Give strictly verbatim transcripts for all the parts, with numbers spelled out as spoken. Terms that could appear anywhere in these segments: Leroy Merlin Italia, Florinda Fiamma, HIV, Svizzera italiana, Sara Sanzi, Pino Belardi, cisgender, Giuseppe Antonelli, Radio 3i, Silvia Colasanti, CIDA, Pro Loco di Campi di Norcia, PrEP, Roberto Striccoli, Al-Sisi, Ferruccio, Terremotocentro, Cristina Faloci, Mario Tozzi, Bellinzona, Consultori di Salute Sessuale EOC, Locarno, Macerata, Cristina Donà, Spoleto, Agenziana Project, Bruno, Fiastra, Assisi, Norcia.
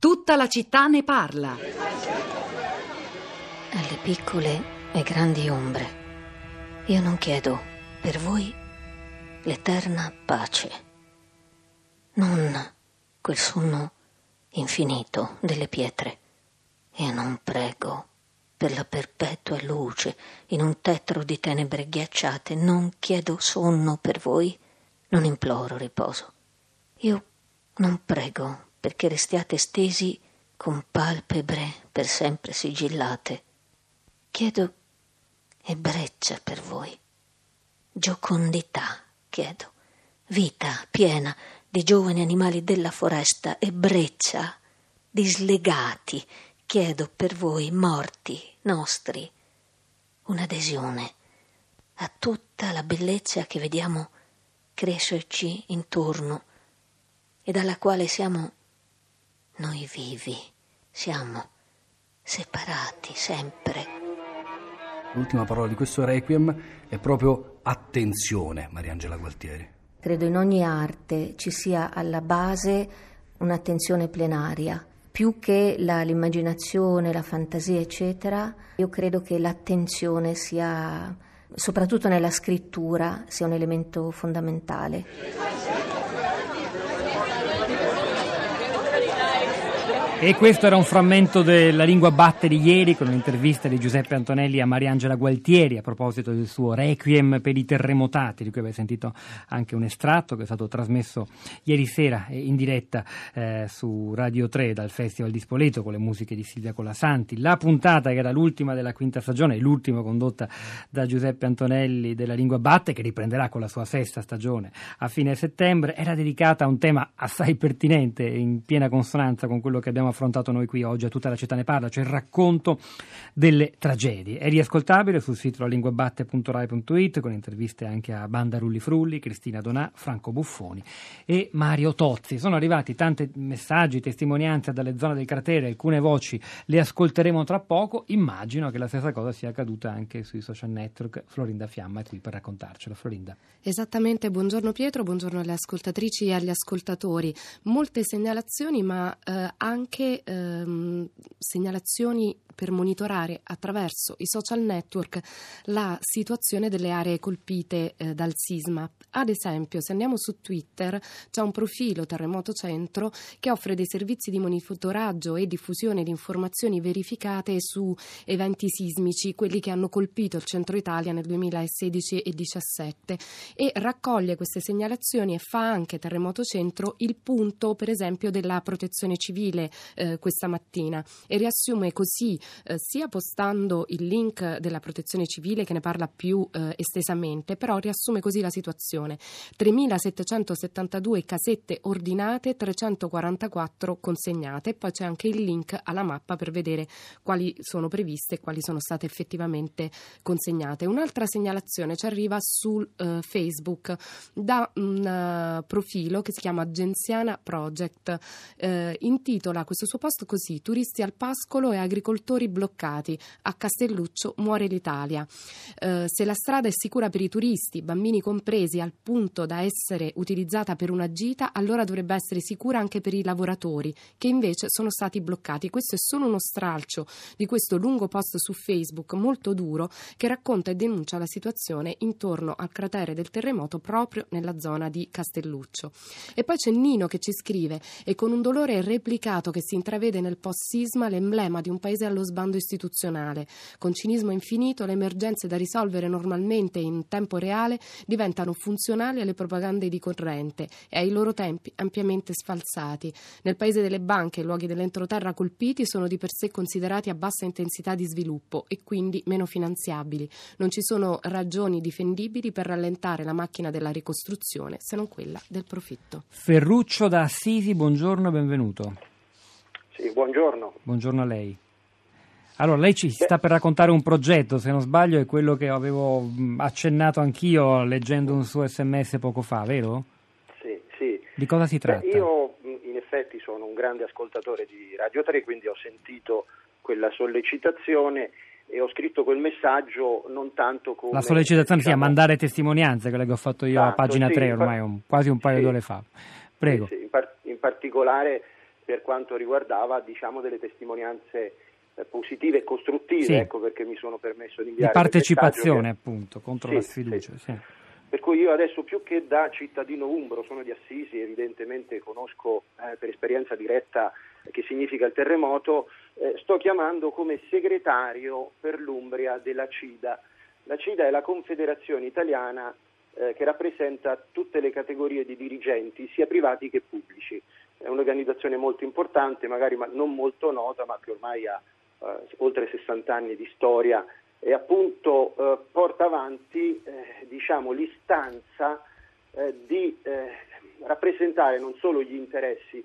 Tutta la città ne parla. Alle piccole e grandi ombre, io non chiedo per voi l'eterna pace, non quel sonno infinito delle pietre, e non prego per la perpetua luce in un tetro di tenebre ghiacciate. Non chiedo sonno per voi, non imploro riposo. Io non prego perché restiate stesi con palpebre per sempre sigillate. Chiedo ebbrezza per voi, giocondità chiedo, vita piena di giovani animali della foresta, ebbrezza di slegati chiedo per voi, morti nostri, un'adesione a tutta la bellezza che vediamo crescerci intorno e dalla quale siamo noi vivi, siamo separati sempre. L'ultima parola di questo Requiem è proprio attenzione, Mariangela Gualtieri. Credo in ogni arte ci sia alla base un'attenzione plenaria. Più che la, l'immaginazione, la fantasia, eccetera, io credo che l'attenzione sia, soprattutto nella scrittura, sia un elemento fondamentale. E questo era un frammento della Lingua Batte di ieri, con un'intervista di Giuseppe Antonelli a Mariangela Gualtieri a proposito del suo Requiem per i terremotati, di cui avete sentito anche un estratto che è stato trasmesso ieri sera in diretta eh, su Radio tre dal Festival di Spoleto con le musiche di Silvia Colasanti. La puntata, che era l'ultima della quinta stagione, l'ultima condotta da Giuseppe Antonelli della Lingua Batte, che riprenderà con la sua sesta stagione a fine settembre, era dedicata a un tema assai pertinente, in piena consonanza con quello che abbiamo affrontato noi qui oggi a Tutta la città ne parla, cioè il racconto delle tragedie. È riascoltabile sul sito linguabatte punto rai punto it, con interviste anche a Banda Rulli Frulli, Cristina Donà, Franco Buffoni e Mario Tozzi. Sono arrivati tanti messaggi, testimonianze dalle zone del cratere, alcune voci le ascolteremo tra poco. Immagino che la stessa cosa sia accaduta anche sui social network. Florinda Fiamma è qui per raccontarcelo. Florinda. Esattamente, buongiorno Pietro, buongiorno alle ascoltatrici e agli ascoltatori. Molte segnalazioni, ma eh, anche Che, ehm, segnalazioni per monitorare attraverso i social network la situazione delle aree colpite eh, dal sisma. Ad esempio, se andiamo su Twitter, c'è un profilo Terremotocentro che offre dei servizi di monitoraggio e diffusione di informazioni verificate su eventi sismici, quelli che hanno colpito il centro Italia nel duemilasedici e duemiladiciassette, e raccoglie queste segnalazioni e fa anche Terremotocentro il punto, per esempio, della protezione civile Eh, questa mattina, e riassume così eh, sia postando il link della protezione civile che ne parla più eh, estesamente, però riassume così la situazione: tremilasettecentosettantadue casette ordinate, trecentoquarantaquattro consegnate. Poi c'è anche il link alla mappa per vedere quali sono previste e quali sono state effettivamente consegnate. Un'altra segnalazione ci arriva su eh, Facebook da un uh, profilo che si chiama Agenziana Project, eh, intitola questo suo post così: turisti al pascolo e agricoltori bloccati, a Castelluccio muore l'Italia. Eh, se la strada è sicura per i turisti, bambini compresi, al punto da essere utilizzata per una gita, allora dovrebbe essere sicura anche per i lavoratori, che invece sono stati bloccati. Questo è solo uno stralcio di questo lungo post su Facebook molto duro, che racconta e denuncia la situazione intorno al cratere del terremoto proprio nella zona di Castelluccio. E poi c'è Nino che ci scrive: e con un dolore replicato che si intravede nel post-sisma, l'emblema di un paese allo sbando istituzionale. Con cinismo infinito, le emergenze da risolvere normalmente in tempo reale diventano funzionali alle propagande di corrente e ai loro tempi ampiamente sfalsati. Nel paese delle banche, i luoghi dell'entroterra colpiti sono di per sé considerati a bassa intensità di sviluppo e quindi meno finanziabili. Non ci sono ragioni difendibili per rallentare la macchina della ricostruzione, se non quella del profitto. Ferruccio da Assisi, buongiorno e benvenuto. Buongiorno. Buongiorno a lei. Allora, lei ci sta per raccontare un progetto, se non sbaglio è quello che avevo accennato anch'io leggendo un suo sms poco fa, vero? Sì, sì. Di cosa si tratta? Beh, io in effetti sono un grande ascoltatore di Radio tre, quindi ho sentito quella sollecitazione e ho scritto quel messaggio non tanto come... La sollecitazione, diciamo, sia mandare testimonianze, quella che ho fatto io tanto, a pagina sì, tre ormai, par- un, quasi un paio sì, di ore fa. Prego. Sì, in, par- in particolare... per quanto riguardava, diciamo, delle testimonianze positive e costruttive, sì. Ecco perché mi sono permesso di inviare. Di partecipazione, che... appunto, contro sì, la sfiducia. Sì. Sì. Per cui io adesso, più che da cittadino umbro, sono di Assisi, evidentemente conosco eh, per esperienza diretta che significa il terremoto, eh, sto chiamando come segretario per l'Umbria della CIDA. La CIDA è la Confederazione Italiana eh, che rappresenta tutte le categorie di dirigenti, sia privati che pubblici. È un'organizzazione molto importante, magari ma non molto nota, ma che ormai ha eh, oltre sessanta anni di storia e appunto eh, porta avanti eh, diciamo, l'istanza eh, di eh, rappresentare non solo gli interessi,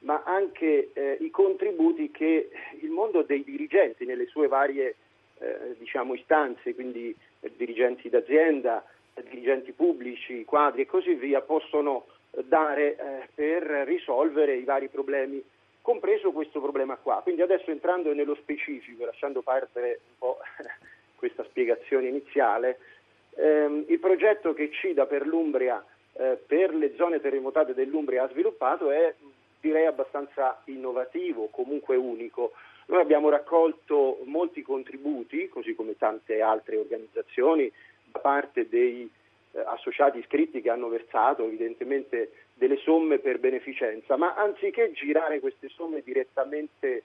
ma anche eh, i contributi che il mondo dei dirigenti nelle sue varie eh, diciamo, istanze, quindi eh, dirigenti d'azienda, eh, dirigenti pubblici, quadri e così via, possono dare eh, per risolvere i vari problemi, compreso questo problema qua. Quindi adesso, entrando nello specifico, lasciando perdere un po' questa spiegazione iniziale, ehm, il progetto che CIDA per l'Umbria, eh, per le zone terremotate dell'Umbria ha sviluppato è, direi, abbastanza innovativo, comunque unico. Noi abbiamo raccolto molti contributi, così come tante altre organizzazioni, da parte dei associati iscritti che hanno versato evidentemente delle somme per beneficenza, ma anziché girare queste somme direttamente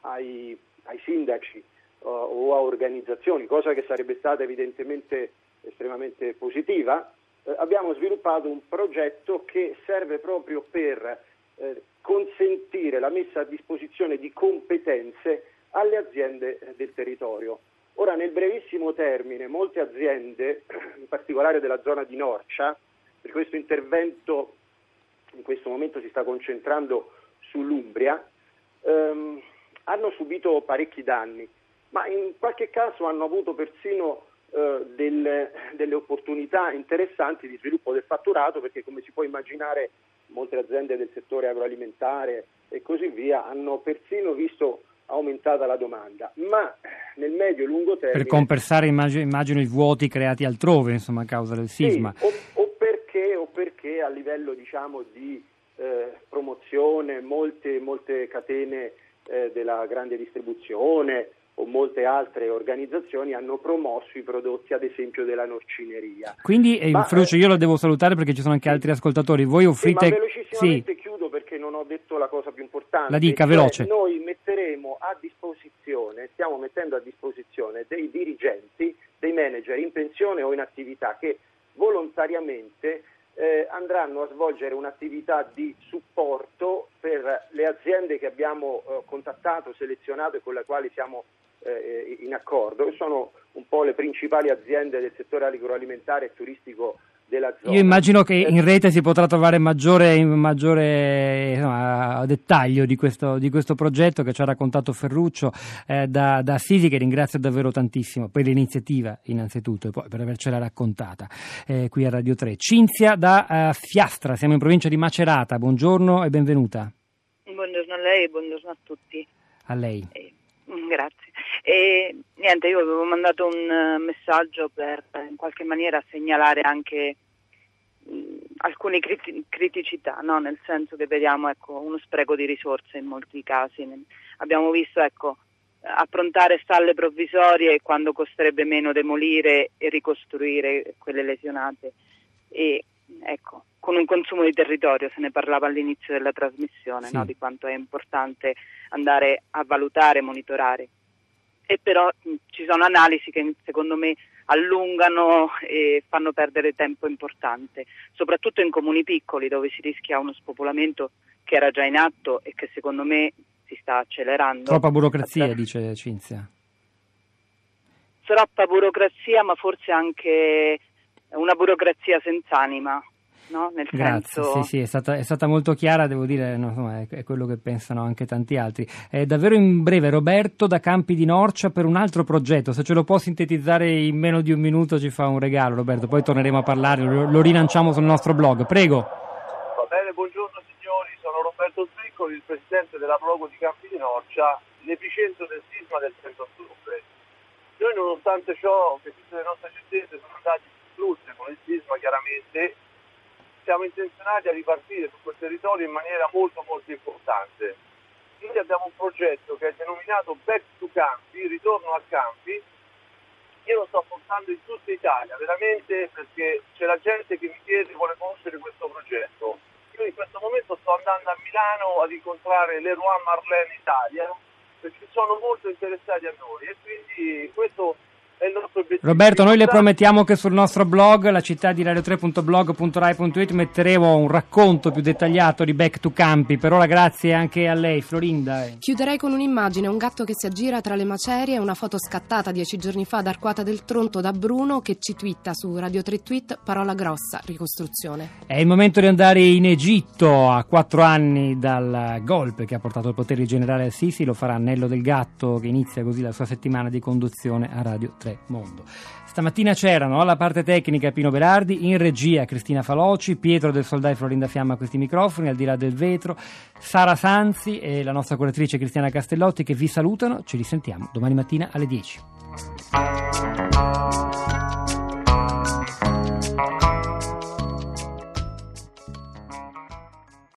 ai, ai sindaci uh, o a organizzazioni, cosa che sarebbe stata evidentemente estremamente positiva, eh, abbiamo sviluppato un progetto che serve proprio per eh, consentire la messa a disposizione di competenze alle aziende del territorio. Ora, nel brevissimo termine, molte aziende, in particolare della zona di Norcia, per questo intervento in questo momento si sta concentrando sull'Umbria, ehm, hanno subito parecchi danni, ma in qualche caso hanno avuto persino eh, delle, delle opportunità interessanti di sviluppo del fatturato, perché, come si può immaginare, molte aziende del settore agroalimentare e così via hanno persino visto aumentata la domanda, ma nel medio e lungo termine... Per compensare immagino, immagino i vuoti creati altrove, insomma, a causa del sisma. Sì, o, o, perché, o perché a livello, diciamo, di eh, promozione molte, molte catene eh, della grande distribuzione o molte altre organizzazioni hanno promosso i prodotti, ad esempio, della norcineria. Quindi, eh, ma, Ferruccio, io lo devo salutare perché ci sono anche altri ascoltatori. Voi offrite... Sì, ma velocissimamente sì. Chiudo perché non ho detto la cosa più importante. La dica, veloce. Noi metteremo a disposizione, stiamo mettendo a disposizione dei dirigenti, dei manager in pensione o in attività che volontariamente eh, andranno a svolgere un'attività di supporto per le aziende che abbiamo eh, contattato, selezionato e con le quali siamo in accordo, che sono un po' le principali aziende del settore agroalimentare e turistico della zona. Io immagino che in rete si potrà trovare maggiore, maggiore insomma, dettaglio di questo, di questo progetto che ci ha raccontato Ferruccio eh, da, da Assisi, che ringrazio davvero tantissimo per l'iniziativa innanzitutto e poi per avercela raccontata eh, qui a Radio tre. Cinzia da eh, Fiastra, siamo in provincia di Macerata, buongiorno e benvenuta. Buongiorno a lei e buongiorno a tutti. A lei. Eh, grazie. E niente, io avevo mandato un messaggio per in qualche maniera segnalare anche mh, alcune crit- criticità, no? Nel senso che vediamo, ecco, uno spreco di risorse in molti casi. Abbiamo visto, ecco, approntare stalle provvisorie quando costerebbe meno demolire e ricostruire quelle lesionate. E ecco, con un consumo di territorio, se ne parlava all'inizio della trasmissione, sì. No? Di quanto è importante andare a valutare, monitorare. E però ci sono analisi che secondo me allungano e fanno perdere tempo importante, soprattutto in comuni piccoli dove si rischia uno spopolamento che era già in atto e che secondo me si sta accelerando. Troppa burocrazia, Attra- dice Cinzia. Troppa burocrazia, ma forse anche una burocrazia senza anima. No? Nel Grazie, senso... sì, sì, è stata, è stata molto chiara, devo dire, no, insomma, è, è quello che pensano anche tanti altri. È davvero in breve, Roberto da Campi di Norcia per un altro progetto, se ce lo può sintetizzare in meno di un minuto ci fa un regalo, Roberto, poi torneremo a parlare, lo, lo rilanciamo sul nostro blog, prego. Va bene, buongiorno signori, sono Roberto Striccoli, il presidente della Pro Loco di Campi di Norcia, l'epicentro del sisma del trenta ottobre. Noi, nonostante ciò, che tutte le nostre certezze sono state distrutte con il sisma, chiaramente siamo intenzionati a ripartire su quel territorio in maniera molto molto importante. Sicilia abbiamo un progetto che è denominato Back to Campi, ritorno a Campi. Io lo sto portando in tutta Italia, veramente, perché c'è la gente che mi chiede, vuole conoscere questo progetto. Io in questo momento sto andando a Milano ad incontrare Leroy Merlin Italia, perché sono molto interessati a noi e quindi questo è il nostro obiettivo. Roberto, noi le promettiamo che sul nostro blog, la città di radio tre punto blog punto rai punto it, metteremo un racconto più dettagliato di Back to Campi. Per ora grazie anche a lei, Florinda. Chiuderei con un'immagine, un gatto che si aggira tra le macerie, una foto scattata dieci giorni fa da Arquata del Tronto da Bruno, che ci twitta su Radio tre Tweet: parola grossa, ricostruzione. È il momento di andare in Egitto. A quattro anni dal golpe che ha portato al potere il generale Al-Sisi, lo farà Annello del Gatto, che inizia così la sua settimana di conduzione a Radio tre Mondo. Stamattina c'erano alla parte tecnica Pino Belardi, in regia Cristina Faloci, Pietro del Soldai, Florinda Fiamma a questi microfoni, al di là del vetro Sara Sanzi e la nostra curatrice Cristiana Castellotti, che vi salutano. Ci risentiamo domani mattina alle dieci.